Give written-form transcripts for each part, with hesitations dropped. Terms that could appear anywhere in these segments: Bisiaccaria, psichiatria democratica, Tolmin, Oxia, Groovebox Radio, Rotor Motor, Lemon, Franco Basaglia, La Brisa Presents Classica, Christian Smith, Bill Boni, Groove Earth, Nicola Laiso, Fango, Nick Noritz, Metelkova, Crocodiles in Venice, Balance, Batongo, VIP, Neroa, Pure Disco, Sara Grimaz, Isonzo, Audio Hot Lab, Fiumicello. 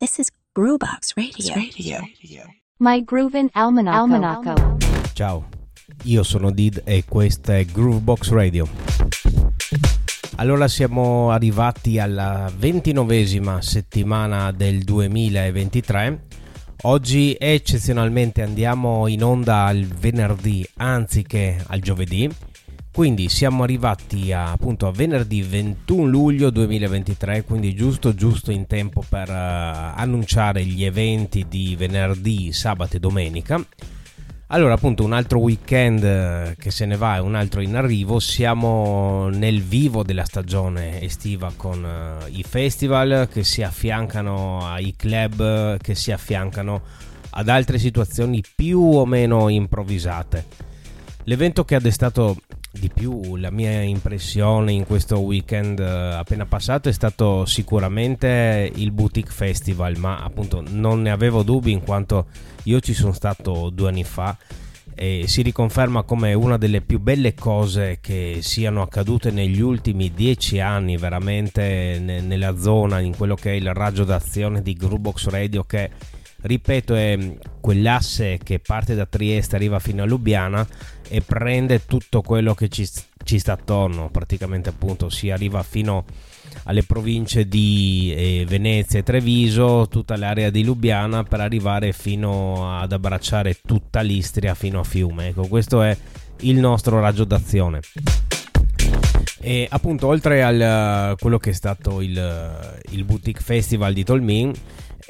This is Groovebox Radio. My Groovin' Almanacco. Ciao, io sono Did e questa è Groovebox Radio. Allora siamo arrivati alla 29esima settimana del 2023. Oggi eccezionalmente andiamo in onda al venerdì anziché al giovedì. Quindi siamo arrivati appunto a venerdì 21 luglio 2023, quindi giusto in tempo per annunciare gli eventi di venerdì, sabato e domenica. Allora appunto un altro weekend che se ne va e un altro in arrivo, siamo nel vivo della stagione estiva con i festival che si affiancano ai club, che si affiancano ad altre situazioni più o meno improvvisate. L'evento che ha destato di più la mia impressione in questo weekend appena passato è stato sicuramente il Boutique Festival, ma appunto non ne avevo dubbi in quanto io ci sono stato 2 anni fa e si riconferma come una delle più belle cose che siano accadute negli ultimi 10 anni veramente nella zona, in quello che è il raggio d'azione di Groovebox Radio, che ripeto è quell'asse che parte da Trieste, arriva fino a Lubiana e prende tutto quello che ci sta attorno, praticamente appunto si arriva fino alle province di Venezia e Treviso, tutta l'area di Lubiana, per arrivare fino ad abbracciare tutta l'Istria fino a Fiume. Ecco, questo è il nostro raggio d'azione. E appunto oltre a quello che è stato il Boutique Festival di Tolmin,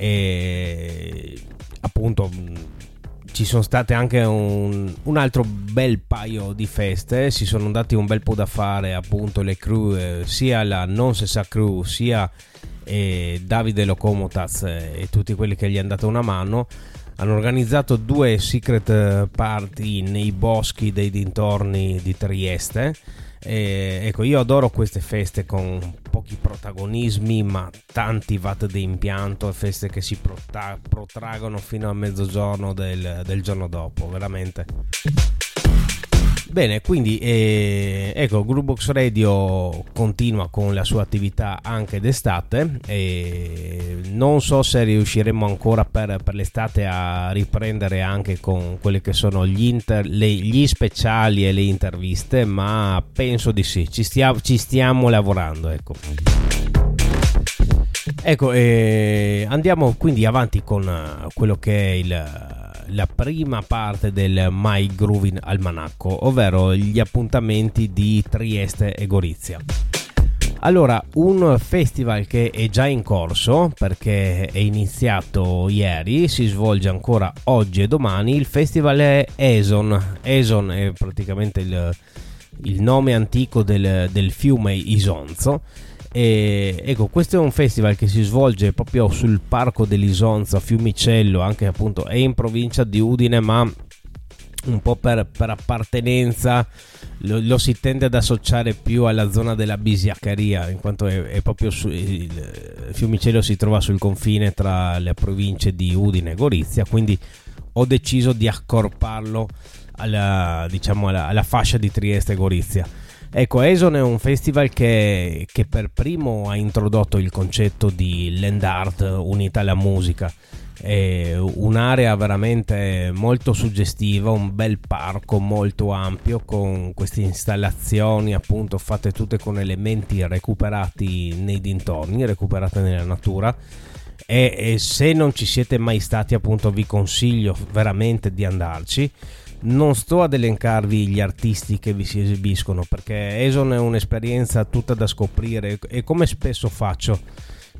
e appunto ci sono state anche un altro bel paio di feste, si sono dati un bel po' da fare appunto le crew, sia la Non Sessa Crew sia Davide Locomotaz e tutti quelli che gli hanno dato una mano. Hanno organizzato 2 secret party nei boschi dei dintorni di Trieste. Ecco, io adoro queste feste con pochi protagonismi ma tanti watt di impianto, feste che si protraggono fino a mezzogiorno del giorno dopo, veramente. Bene, quindi ecco, Groovebox Radio continua con la sua attività anche d'estate e non so se riusciremo ancora per l'estate a riprendere anche con quelli che sono gli speciali e le interviste, ma penso di sì, ci stiamo lavorando, ecco andiamo quindi avanti con quello che è la prima parte del My Groovin' Almanacco, ovvero gli appuntamenti di Trieste e Gorizia. Allora, un festival che è già in corso perché è iniziato ieri, si svolge ancora oggi e domani. Il festival è Aeson è praticamente il nome antico del fiume Isonzo. E ecco, questo è un festival che si svolge proprio sul parco dell'Isonzo a Fiumicello, anche appunto è in provincia di Udine, ma un po' per appartenenza lo si tende ad associare più alla zona della Bisiaccaria, in quanto è proprio il Fiumicello si trova sul confine tra le province di Udine e Gorizia, quindi ho deciso di accorparlo alla fascia di Trieste e Gorizia. Ecco, Aeson è un festival che per primo ha introdotto il concetto di land art unita alla musica. È un'area veramente molto suggestiva, un bel parco molto ampio con queste installazioni appunto fatte tutte con elementi recuperati nei dintorni, recuperate nella natura. E se non ci siete mai stati appunto vi consiglio veramente di andarci. Non sto ad elencarvi gli artisti che vi si esibiscono perché Aeson è un'esperienza tutta da scoprire e come spesso faccio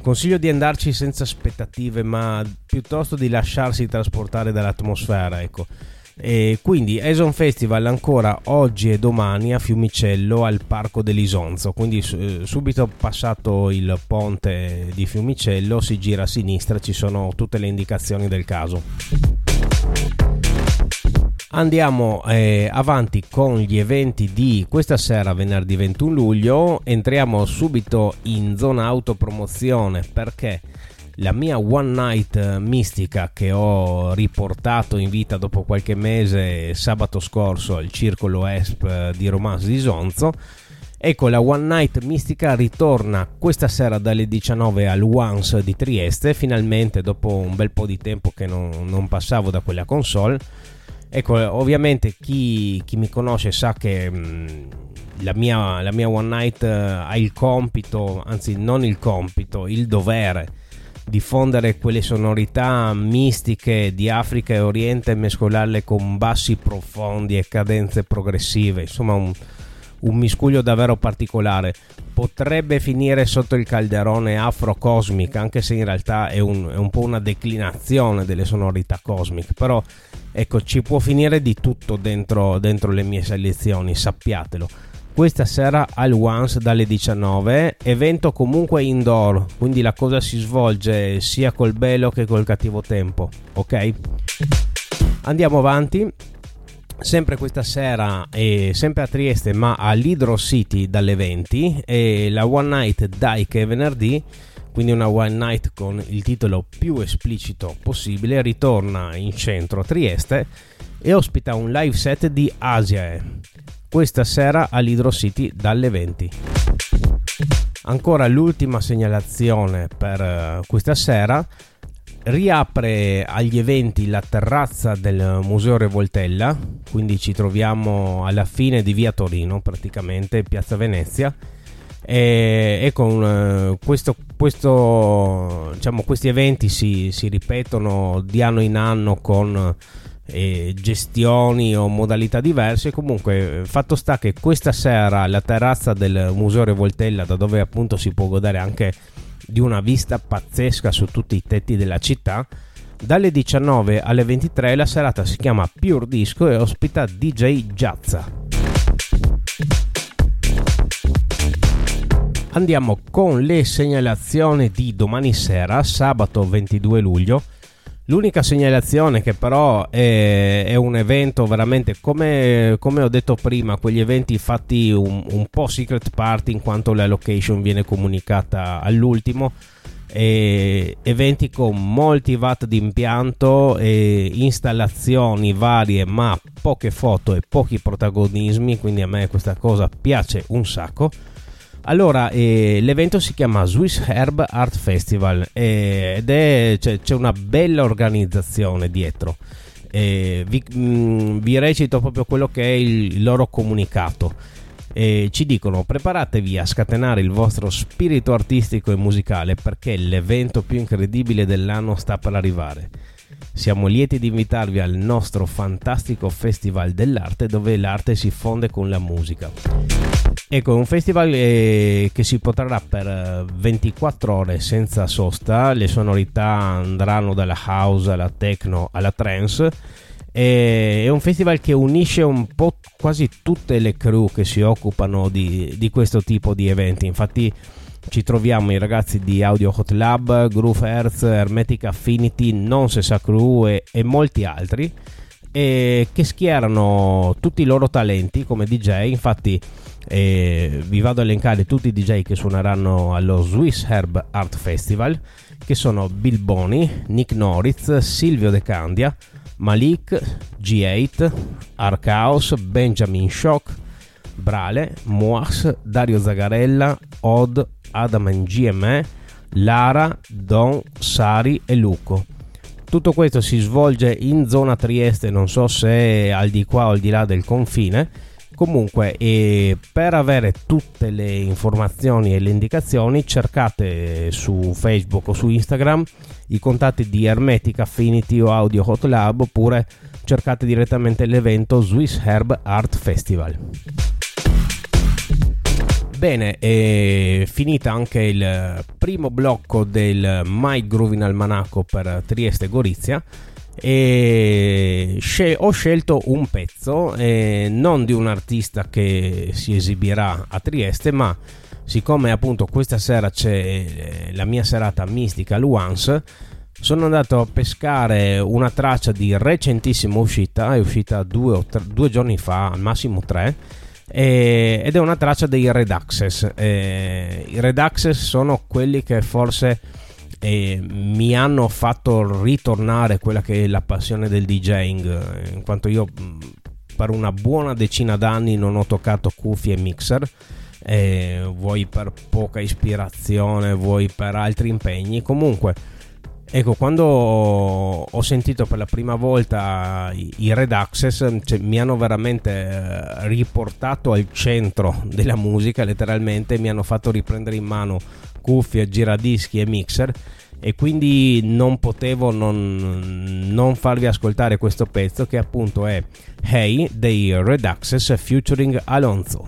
consiglio di andarci senza aspettative ma piuttosto di lasciarsi trasportare dall'atmosfera, ecco. E quindi Aeson Festival ancora oggi e domani a Fiumicello al Parco dell'Isonzo, quindi subito passato il ponte di Fiumicello si gira a sinistra, ci sono tutte le indicazioni del caso. Andiamo avanti con gli eventi di questa sera, venerdì 21 luglio. Entriamo subito in zona autopromozione perché la mia One Night Mistica che ho riportato in vita dopo qualche mese sabato scorso al Circolo ESP di Isonzo Ecco, la One Night Mistica ritorna questa sera dalle 19 al Ones di Trieste, finalmente dopo un bel po' di tempo che non passavo da quella console. Ecco, ovviamente chi mi conosce sa che la mia One Night ha il compito, anzi non il compito, il dovere di fondere quelle sonorità mistiche di Africa e Oriente e mescolarle con bassi profondi e cadenze progressive, insomma un miscuglio davvero particolare. Potrebbe finire sotto il calderone afro-cosmic, anche se in realtà è un po' una declinazione delle sonorità cosmic, però ecco, ci può finire di tutto dentro le mie selezioni, sappiatelo. Questa sera al Ones dalle 19, evento comunque indoor, quindi la cosa si svolge sia col bello che col cattivo tempo, ok? Andiamo avanti. Sempre questa sera, sempre a Trieste ma all'Hydro City dalle 20, e la One Night dai che è venerdì, quindi una One Night con il titolo più esplicito possibile, ritorna in centro a Trieste e ospita un live set di Asia questa sera all'Hydro City dalle 20. Ancora l'ultima segnalazione per questa sera: riapre agli eventi la terrazza del Museo Revoltella, quindi ci troviamo alla fine di via Torino, praticamente Piazza Venezia, e con questo diciamo, questi eventi si ripetono di anno in anno con gestioni o modalità diverse. Comunque fatto sta che questa sera la terrazza del Museo Revoltella, da dove appunto si può godere anche di una vista pazzesca su tutti i tetti della città, dalle 19 alle 23 la serata si chiama Pure Disco e ospita DJ Giazza. Andiamo con le segnalazioni di domani sera, sabato 22 luglio. L'unica segnalazione che però è un evento veramente, come ho detto prima, quegli eventi fatti un po' secret party, in quanto la location viene comunicata all'ultimo, eventi con molti watt di impianto, installazioni varie ma poche foto e pochi protagonismi, quindi a me questa cosa piace un sacco. Allora, l'evento si chiama Swiss Herb Art Festival c'è una bella organizzazione dietro. Vi recito proprio quello che è il loro comunicato. Ci dicono: preparatevi a scatenare il vostro spirito artistico e musicale, perché l'evento più incredibile dell'anno sta per arrivare. Siamo lieti di invitarvi al nostro fantastico festival dell'arte, dove l'arte si fonde con la musica. Ecco, è un festival che si protrarrà per 24 ore senza sosta. Le sonorità andranno dalla house alla techno alla trance. È un festival che unisce un po' quasi tutte le crew che si occupano di questo tipo di eventi. Infatti ci troviamo i ragazzi di Audio Hot Lab, Groove Earth, Hermetic Affinity, Non Sessa Crew e molti altri, che schierano tutti i loro talenti come DJ. Infatti vi vado a elencare tutti i DJ che suoneranno allo Swiss Herb Art Festival, che sono Bill Boni, Nick Noritz, Silvio De Candia, Malik, G8, Arcaos, Benjamin Shock, Brale, Moax, Dario Zagarella, Odd, Adam and GME, Lara, Don, Sari e Luco. Tutto questo si svolge in zona Trieste, non so se al di qua o al di là del confine. Comunque, per avere tutte le informazioni e le indicazioni, cercate su Facebook o su Instagram i contatti di Hermetic Affinity o Audio Hot Lab, oppure cercate direttamente l'evento Swiss Herb Art Festival. Bene, è finita anche il primo blocco del My Groovin' Almanacco per Trieste e Gorizia, e ho scelto un pezzo non di un artista che si esibirà a Trieste, ma siccome appunto questa sera c'è la mia serata mistica all'Ones, sono andato a pescare una traccia di recentissima uscita, è uscita due giorni fa, al massimo tre, ed è una traccia dei Red Axes. I Red Axes sono quelli che forse mi hanno fatto ritornare quella che è la passione del DJing, in quanto io per una buona decina d'anni non ho toccato cuffie e mixer, vuoi per poca ispirazione, vuoi per altri impegni. Comunque, ecco, quando ho sentito per la prima volta i Red Axes, cioè, mi hanno veramente riportato al centro della musica, letteralmente mi hanno fatto riprendere in mano cuffie, giradischi e mixer, e quindi non potevo non farvi ascoltare questo pezzo, che appunto è Hey dei Red Axes featuring Alonzo.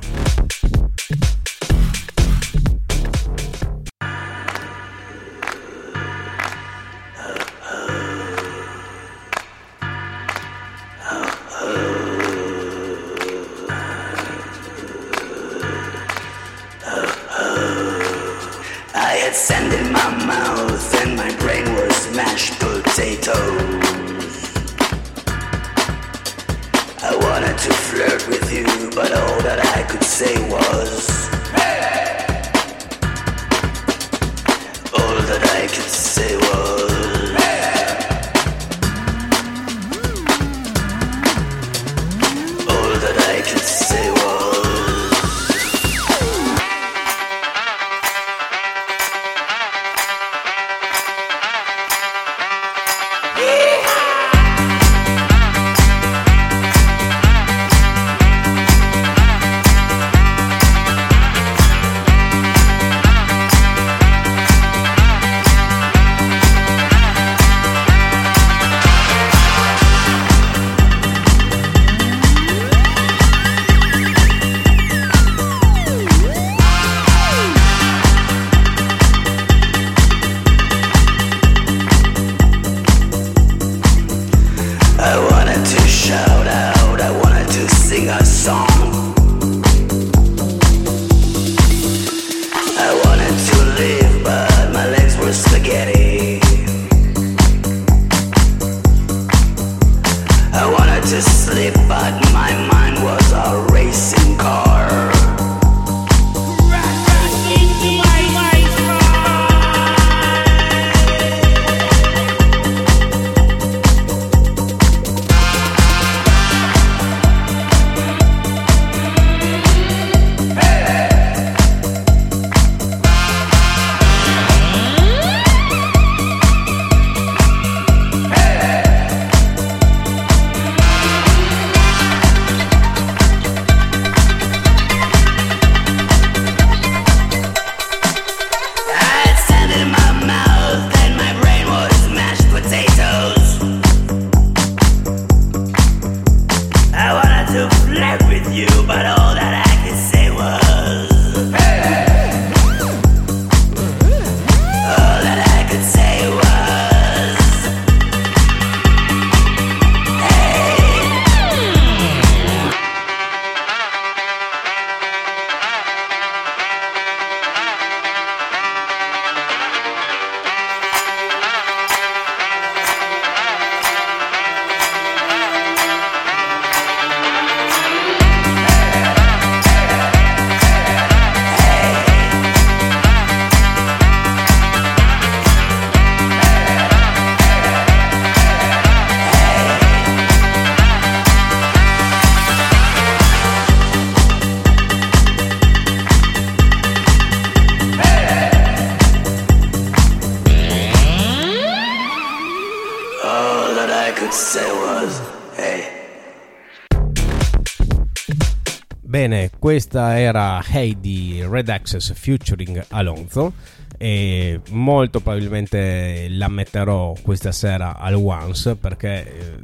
Bene, questa era Hey di Red Axes featuring Alonzo, e molto probabilmente la metterò questa sera al Ones, perché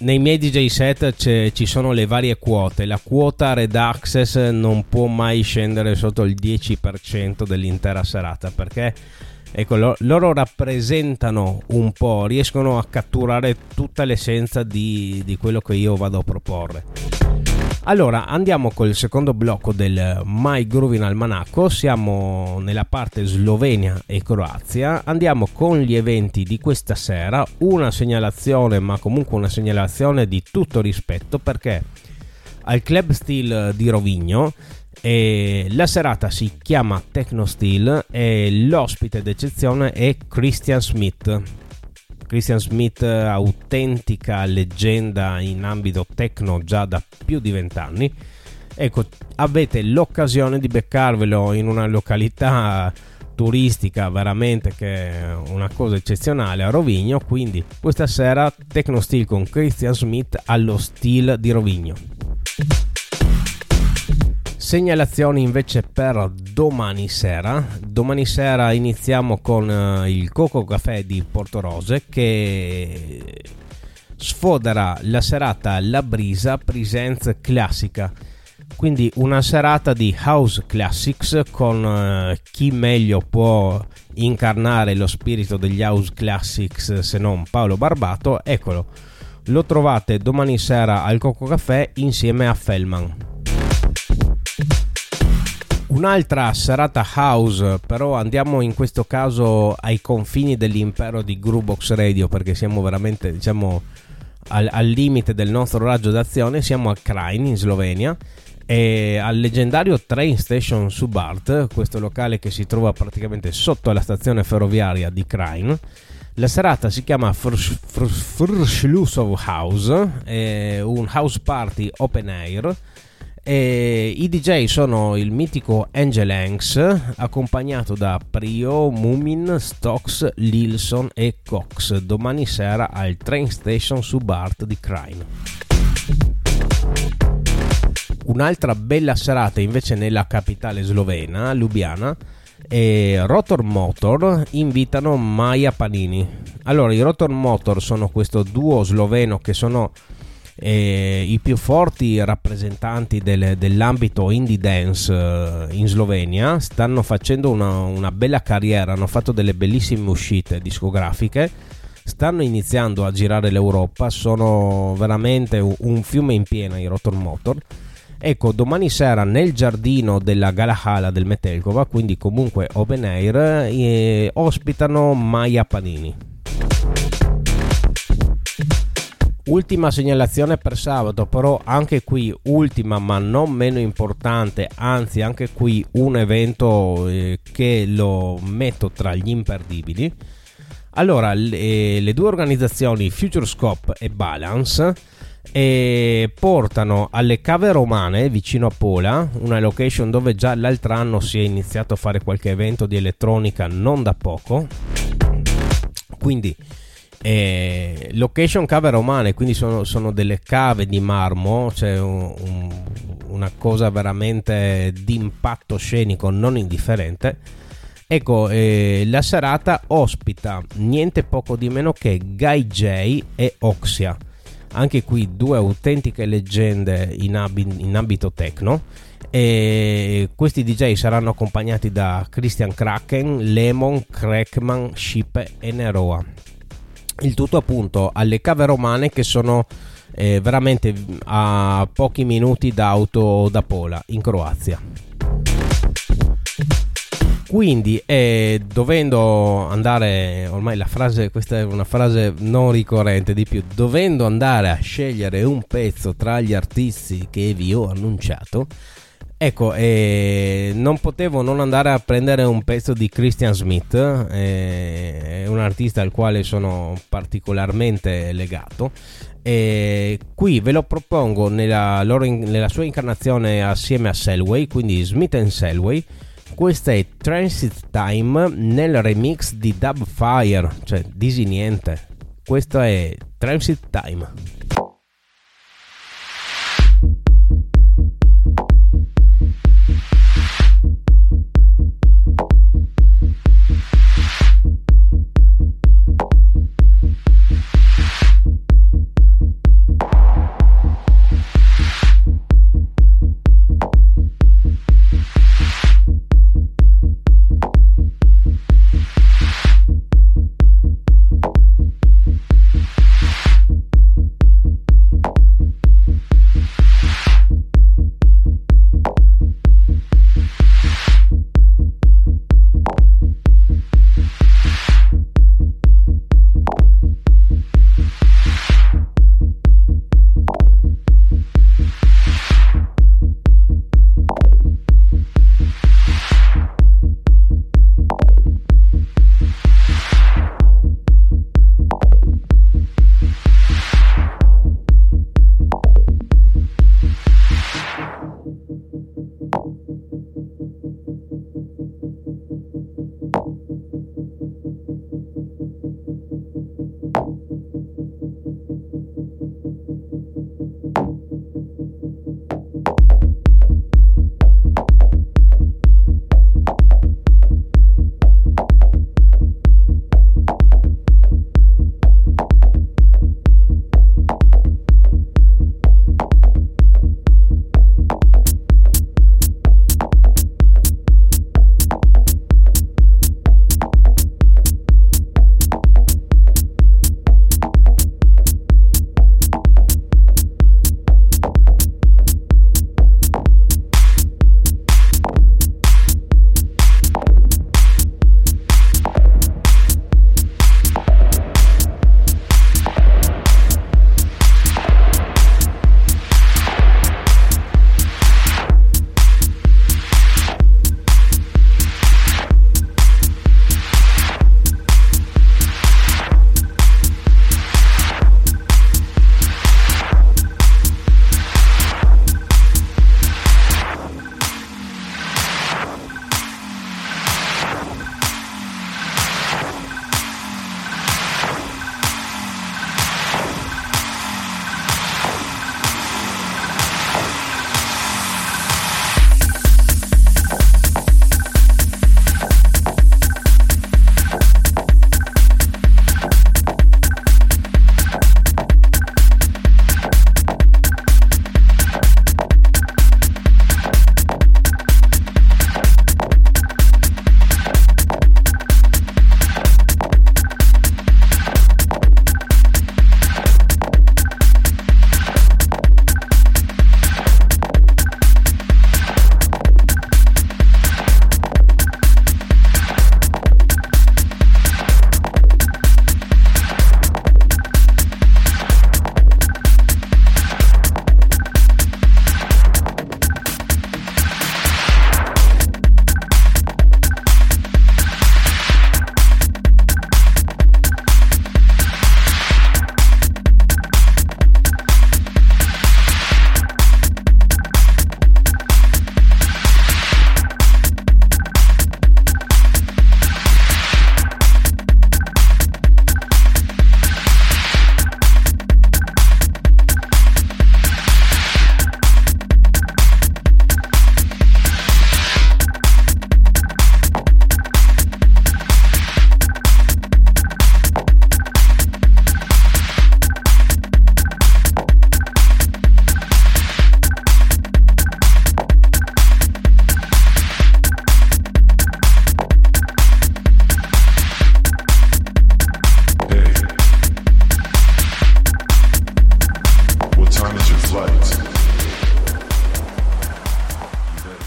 nei miei DJ set ci sono le varie quote. La quota Red Axes non può mai scendere sotto il 10% dell'intera serata, perché ecco, loro rappresentano un po', riescono a catturare tutta l'essenza di quello che io vado a proporre. Allora, andiamo col secondo blocco del My Groovin' Almanacco. Siamo nella parte Slovenia e Croazia. Andiamo con gli eventi di questa sera. Una segnalazione, ma comunque una segnalazione di tutto rispetto, perché al Club Steel di Rovigno, e la serata si chiama Techno Steel e l'ospite d'eccezione è Christian Smith. Christian Smith, autentica leggenda in ambito techno già da più di 20 anni, Ecco, avete l'occasione di beccarvelo in una località turistica veramente che è una cosa eccezionale, a Rovigno. Quindi questa sera Techno Steel con Christian Smith allo Steel di Rovigno. Segnalazioni invece per domani sera. Domani sera iniziamo con il Coco Caffè di Portorose che sfoderà la serata La Brisa Presents Classica. Quindi una serata di house classics con chi meglio può incarnare lo spirito degli house classics se non Paolo Barbato. Eccolo, lo trovate domani sera al Coco Caffè insieme a Fellman. Un'altra serata house, però andiamo in questo caso ai confini dell'impero di Groovebox Radio, perché siamo veramente, diciamo, al limite del nostro raggio d'azione. Siamo a Kranj in Slovenia e al leggendario train station Subart, questo locale che si trova praticamente sotto la stazione ferroviaria di Kranj. La serata si chiama Frschlusow House, è un house party open air e i DJ sono il mitico Angel Hanks accompagnato da Prio, Mumin, Stocks, Lilson e Cox. Domani sera al train station Subart di Kranj. Un'altra bella serata invece nella capitale slovena, Lubiana, e Rotor Motor invitano Maya Panini. Allora, i Rotor Motor sono questo duo sloveno che sono i più forti rappresentanti dell'ambito indie dance in Slovenia. Stanno facendo una bella carriera, hanno fatto delle bellissime uscite discografiche, stanno iniziando a girare l'Europa, sono veramente un fiume in piena i Rotor Motor. Ecco, domani sera nel giardino della Galahala del Metelkova, quindi comunque open air, ospitano Maya Panini. Ultima segnalazione per sabato, però anche qui ultima ma non meno importante, anzi anche qui un evento che lo metto tra gli imperdibili. Allora, le due organizzazioni Future Scope e Balance e portano alle Cave Romane vicino a Pola, una location dove già l'altro anno si è iniziato a fare qualche evento di elettronica non da poco. Quindi location Cave Romane, quindi sono delle cave di marmo, cioè una cosa veramente di impatto scenico non indifferente. Ecco, la serata ospita niente poco di meno che Guy J e Oxia. Anche qui due autentiche leggende in ambito techno, e questi DJ saranno accompagnati da Christian Kraken, Lemon, Crackman, Shipe e Neroa. Il tutto appunto alle Cave Romane che sono veramente a pochi minuti d'auto da Pola in Croazia. Quindi dovendo andare, ormai la frase, questa è una frase non ricorrente di più, dovendo andare a scegliere un pezzo tra gli artisti che vi ho annunciato, ecco, non potevo non andare a prendere un pezzo di Christian Smith, è un artista al quale sono particolarmente legato. E qui ve lo propongo nella sua incarnazione assieme a Selway, quindi Smith and Selway. Questa è Transit Time nel remix di Dub Fire, cioè disi niente. Questo è Transit Time.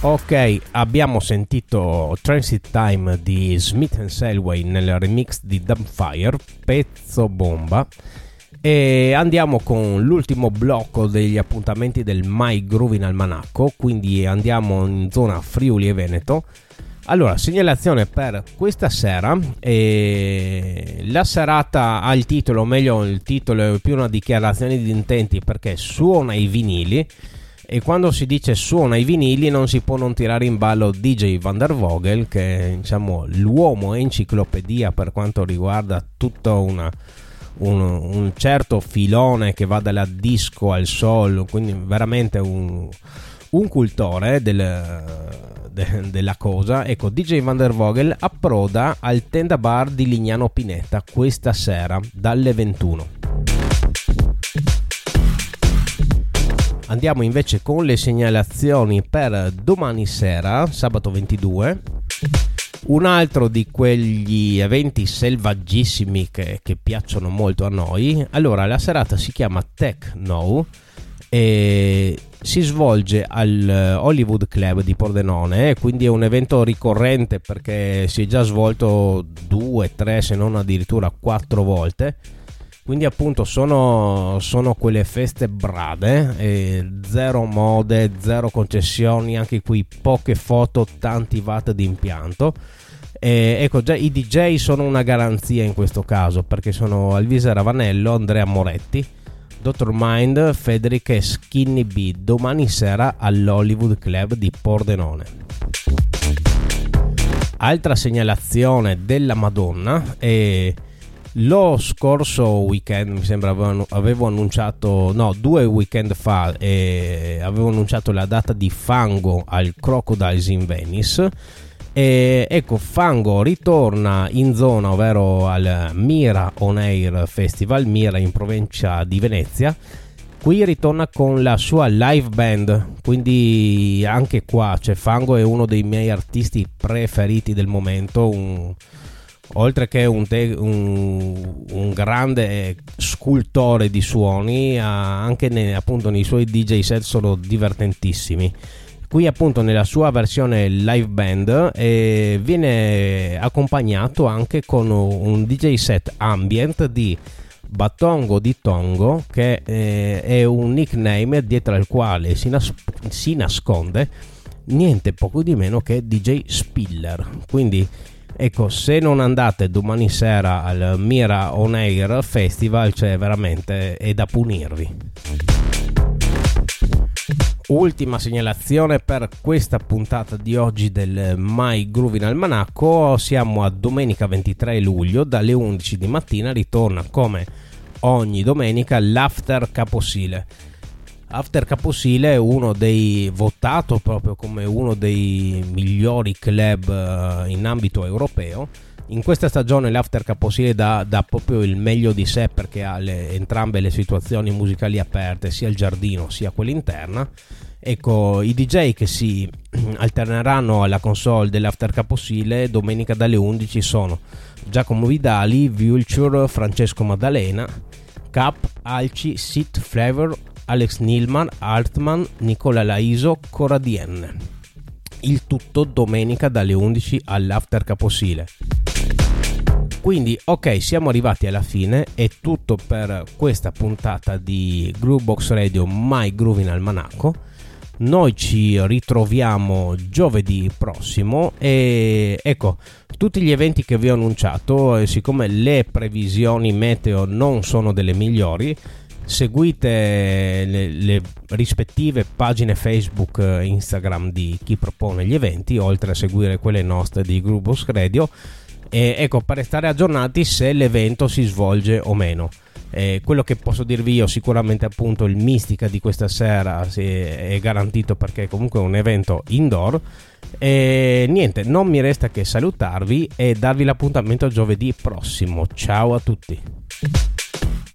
Ok, abbiamo sentito Transit Time di Smith and Selway nel remix di Dumpfire, pezzo bomba. E andiamo con l'ultimo blocco degli appuntamenti del My Groovin' Almanacco, quindi andiamo in zona Friuli e Veneto. Allora, segnalazione per questa sera, la serata ha il titolo, o meglio il titolo è più una dichiarazione di intenti, perché suona i vinili, e quando si dice suona i vinili non si può non tirare in ballo DJ Wandervogel, che è, diciamo, l'uomo enciclopedia per quanto riguarda tutta un certo filone che va dalla disco al soul, quindi veramente un cultore della cosa. Ecco, DJ Wandervogel approda al Tenda Bar di Lignano Pineta questa sera dalle 21. Andiamo invece con le segnalazioni per domani sera, sabato 22. Un altro di quegli eventi selvaggissimi che piacciono molto a noi. Allora, la serata si chiama Techno e si svolge al Hollywood Club di Pordenone, quindi è un evento ricorrente perché si è già svolto 2, 3, se non addirittura 4 volte. Quindi appunto sono quelle feste brade, zero mode, zero concessioni, anche qui poche foto, tanti watt di impianto. Ecco, già i DJ sono una garanzia in questo caso, perché sono Alvise Ravanello, Andrea Moretti, Dr. Mind, Federic e Skinny B domani sera all'Hollywood Club di Pordenone. Altra segnalazione della Madonna è... Lo scorso weekend, mi sembra, avevo annunciato, no, 2 weekend fa, avevo annunciato la data di Fango al Crocodiles in Venice. E ecco, Fango ritorna in zona, ovvero al Mira On Air Festival, Mira in provincia di Venezia. Qui ritorna con la sua live band, quindi anche qua, cioè, Fango è uno dei miei artisti preferiti del momento, oltre che un grande scultore di suoni, anche appunto nei suoi DJ set sono divertentissimi. Qui appunto nella sua versione live band viene accompagnato anche con un DJ set ambient di Batongo di Tongo, che è un nickname dietro al quale si nasconde niente poco di meno che DJ Spiller. Quindi ecco, se non andate domani sera al Mira On Air Festival, cioè veramente è da punirvi. Ultima segnalazione per questa puntata di oggi del My Groovin' Almanacco. Siamo a domenica 23 luglio, dalle 11 di mattina ritorna come ogni domenica l'After Caposile. After Caposile è uno dei votato proprio come uno dei migliori club in ambito europeo. In questa stagione l'After Caposile dà proprio il meglio di sé, perché ha entrambe le situazioni musicali aperte, sia il giardino sia quella interna. Ecco, i DJ che si alterneranno alla console dell'After Caposile domenica dalle 11 sono Giacomo Vidali, Vulture, Francesco Maddalena, Cap, Alci, Sit Flavor, Alex Nilman, Hartman, Nicola Laiso, Cora DN. Il tutto domenica dalle 11 all'After Caposile. Quindi ok, siamo arrivati alla fine, è tutto per questa puntata di Groovebox Radio My Groovin' Almanacco. Noi ci ritroviamo giovedì prossimo e ecco, tutti gli eventi che vi ho annunciato, siccome le previsioni meteo non sono delle migliori, seguite le rispettive pagine Facebook e Instagram di chi propone gli eventi, oltre a seguire quelle nostre di Groovebox Radio, e ecco, per restare aggiornati se l'evento si svolge o meno. Quello che posso dirvi io sicuramente, appunto, il Mistica di questa sera è garantito, perché comunque è un evento indoor. E niente, non mi resta che salutarvi e darvi l'appuntamento giovedì prossimo. Ciao a tutti.